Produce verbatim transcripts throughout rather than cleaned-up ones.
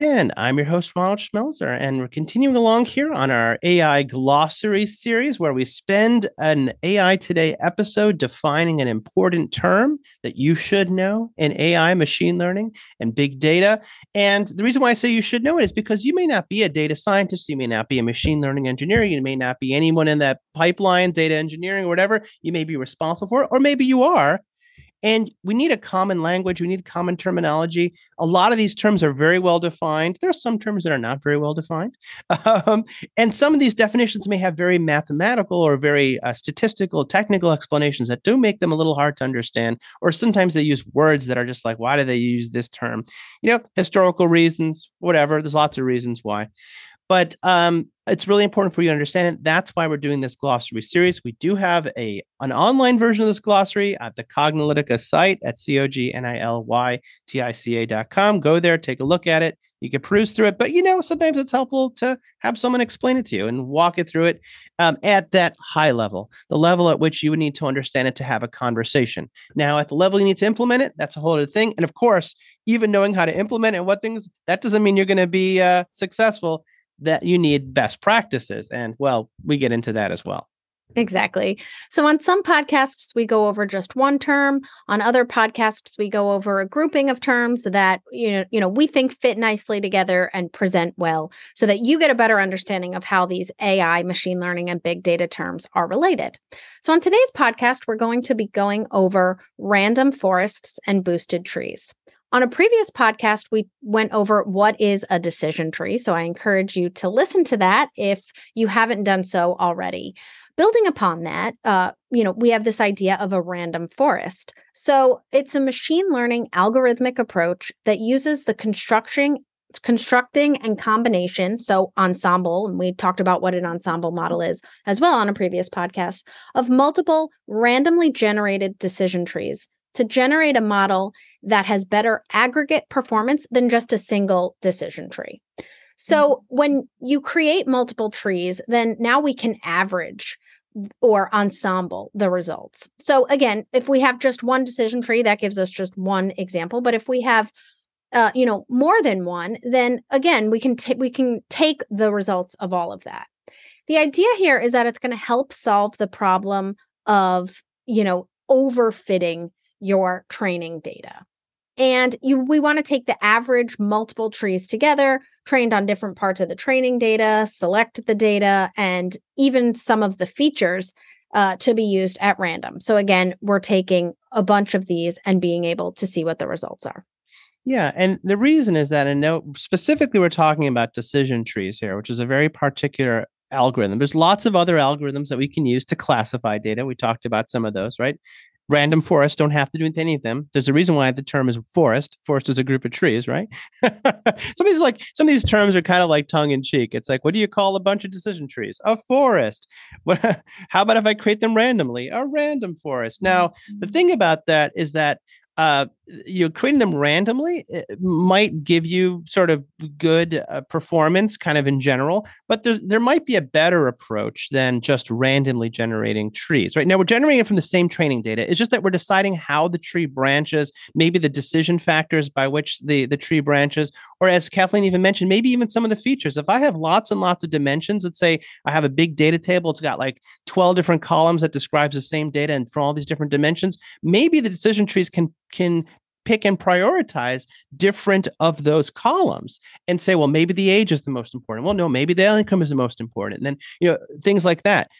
And I'm your host, Ronald Schmelzer, and we're continuing along here on our A I glossary series, where we spend an A I Today episode defining an important term that you should know in A I, machine learning, and big data. And the reason why I say you should know it is because you may not be a data scientist, you may not be a machine learning engineer, you may not be anyone in that pipeline, data engineering, or whatever you may be responsible for, or maybe you are. And we need a common language. We need common terminology. A lot of these terms are very well defined. There are some terms that are not very well defined. Um, and some of these definitions may have very mathematical or very uh, statistical, technical explanations that do make them a little hard to understand. Or sometimes they use words that are just like, why do they use this term? You know, historical reasons, whatever. There's lots of reasons why. But um, it's really important for you to understand it. That's why we're doing this glossary series. We do have a an online version of this glossary at the Cognilytica site at C O G N I L Y T I C A dot com. Go there, take a look at it. You can peruse through it. But, you know, sometimes it's helpful to have someone explain it to you and walk it through it um, at that high level, the level at which you would need to understand it to have a conversation. Now, at the level you need to implement it, that's a whole other thing. And of course, even knowing how to implement and what things, that doesn't mean you're going to be uh, successful. That you need best practices. And well, we get into that as well. Exactly. So on some podcasts, we go over just one term. On other podcasts, we go over a grouping of terms that, you know, you know, we think fit nicely together and present well so that you get a better understanding of how these A I, machine learning, and big data terms are related. So on today's podcast, we're going to be going over random forests and boosted trees. On a previous podcast, we went over what is a decision tree, so I encourage you to listen to that if you haven't done so already. Building upon that, uh, you know, we have this idea of a random forest. So it's a machine learning algorithmic approach that uses the constructing, constructing and combination, so ensemble, and we talked about what an ensemble model is as well on a previous podcast, of multiple randomly generated decision trees to generate a model that has better aggregate performance than just a single decision tree. So when you create multiple trees, then now we can average or ensemble the results. So again, if we have just one decision tree, that gives us just one example. But if we have, uh, you know, more than one, then again, we can t- we can take the results of all of that. The idea here is that it's going to help solve the problem of, you know, overfitting your training data. And you, we want to take the average multiple trees together, trained on different parts of the training data, select the data, and even some of the features uh, to be used at random. So again, we're taking a bunch of these and being able to see what the results are. Yeah. And the reason is that, and now specifically, we're talking about decision trees here, which is a very particular algorithm. There's lots of other algorithms that we can use to classify data. We talked about some of those, right? Random forests don't have to do with any of them. There's a reason why the term is forest. Forest is a group of trees, right? some of these like some of these terms are kind of like tongue in cheek. It's like, what do you call a bunch of decision trees? A forest. What, how about if I create them randomly? A random forest. Now, the thing about that is that uh, you know, creating them randomly might give you sort of good uh, performance kind of in general, but there, there might be a better approach than just randomly generating trees, right? Now we're generating it from the same training data. It's just that we're deciding how the tree branches, maybe the decision factors by which the, the tree branches, or as Kathleen even mentioned, maybe even some of the features. If I have lots and lots of dimensions, let's say I have a big data table, it's got like twelve different columns that describes the same data and from all these different dimensions, maybe the decision trees can can pick and prioritize different of those columns and say, well, maybe the age is the most important. Well, no, maybe the income is the most important. And then, you know, things like that.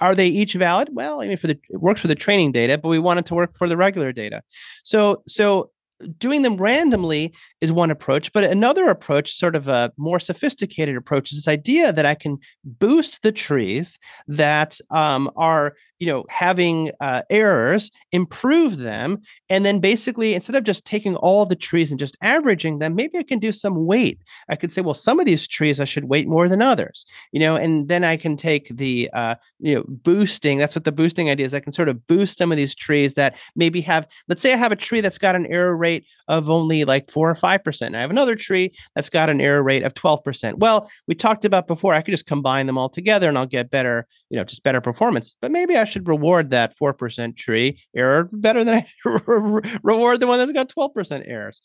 Are they each valid? Well, I mean, for the, it works for the training data, but we want it to work for the regular data. So, so doing them randomly is one approach, but another approach, sort of a more sophisticated approach, is this idea that I can boost the trees that um, are, you know, having uh, errors, improve them, and then basically, instead of just taking all the trees and just averaging them, maybe I can do some weight. I could say, well, some of these trees I should weight more than others, you know, and then I can take the, uh, you know, boosting. That's what the boosting idea is. I can sort of boost some of these trees that maybe have, let's say I have a tree that's got an error rate of only like four or five percent. I have another tree that's got an error rate of twelve percent. Well, we talked about before, I could just combine them all together and I'll get better, you know, just better performance. But maybe I should reward that four percent tree error better than I reward the one that's got twelve percent errors.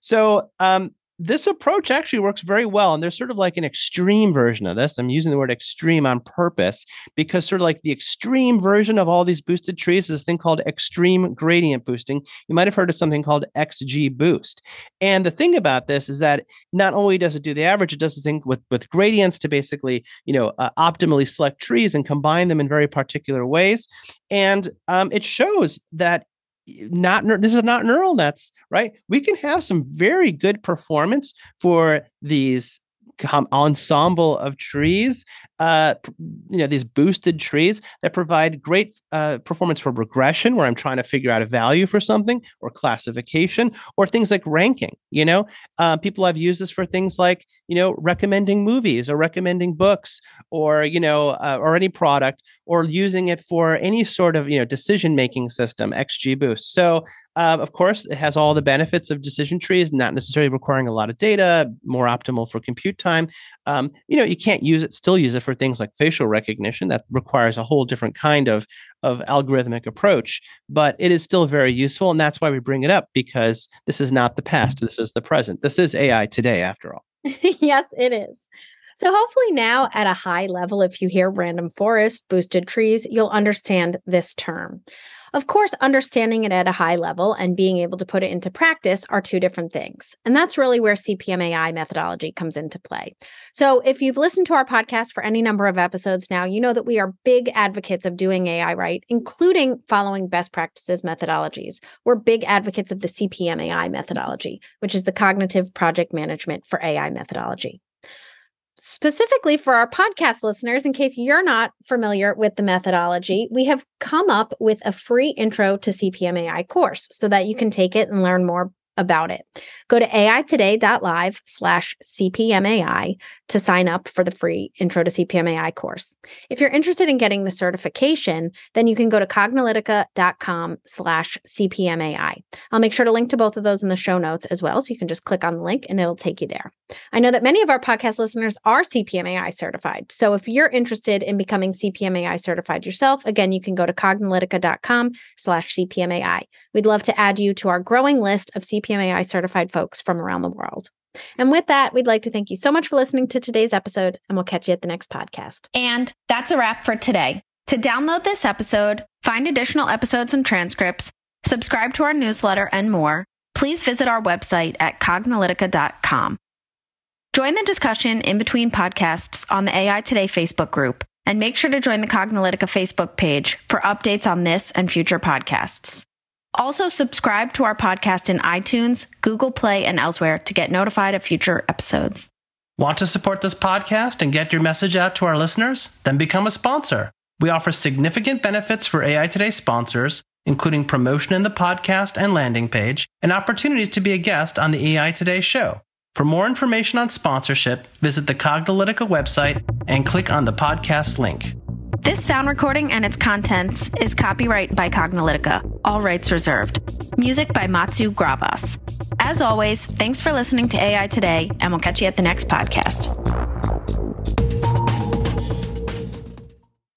So um, this approach actually works very well. And there's sort of like an extreme version of this. I'm using the word extreme on purpose because sort of like the extreme version of all these boosted trees is this thing called extreme gradient boosting. You might have heard of something called XGBoost. And the thing about this is that not only does it do the average, it does the thing with, with gradients to basically, you know, uh, optimally select trees and combine them in very particular ways. And um, it shows that Not this is not neural nets, right? We can have some very good performance for these ensemble of trees, uh, you know, these boosted trees that provide great uh, performance for regression, where I'm trying to figure out a value for something, or classification, or things like ranking. You know, uh, people have used this for things like, you know, recommending movies or recommending books, or you know, uh, or any product, or using it for any sort of, you know, decision making system. XGBoost. So uh, of course, it has all the benefits of decision trees, not necessarily requiring a lot of data, more optimal for compute time. Um, you know, you can't use it, still use it for things like facial recognition. That requires a whole different kind of, of algorithmic approach, but it is still very useful. And that's why we bring it up, because this is not the past. This is the present. This is A I today, after all. Yes, it is. So hopefully now at a high level, if you hear random forest, boosted trees, you'll understand this term. Of course, understanding it at a high level and being able to put it into practice are two different things. And that's really where C P M A I methodology comes into play. So if you've listened to our podcast for any number of episodes now, you know that we are big advocates of doing A I right, including following best practices methodologies. We're big advocates of the C P M A I methodology, which is the Cognitive Project Management for A I methodology. Specifically for our podcast listeners, in case you're not familiar with the methodology, we have come up with a free intro to C P M A I course so that you can take it and learn more about it. Go to aitoday.live slash CPMAI to sign up for the free intro to C P M A I course. If you're interested in getting the certification, then you can go to Cognilytica.com slash CPMAI. I'll make sure to link to both of those in the show notes as well. So you can just click on the link and it'll take you there. I know that many of our podcast listeners are C P M A I certified. So if you're interested in becoming C P M A I certified yourself, again, you can go to Cognilytica.com slash CPMAI. We'd love to add you to our growing list of C P M A I C P M A I certified folks from around the world. And with that, we'd like to thank you so much for listening to today's episode, and we'll catch you at the next podcast. And that's a wrap for today. To download this episode, find additional episodes and transcripts, subscribe to our newsletter, and more, please visit our website at Cognilytica dot com. Join the discussion in between podcasts on the A I Today Facebook group, and make sure to join the Cognilytica Facebook page for updates on this and future podcasts. Also, subscribe to our podcast in iTunes, Google Play, and elsewhere to get notified of future episodes. Want to support this podcast and get your message out to our listeners? Then become a sponsor. We offer significant benefits for A I Today sponsors, including promotion in the podcast and landing page, and opportunities to be a guest on the A I Today show. For more information on sponsorship, visit the Cognilytica website and click on the podcast link. This sound recording and its contents is copyright by Cognilytica, all rights reserved. Music by Matsu Gravas. As always, thanks for listening to A I Today, and we'll catch you at the next podcast.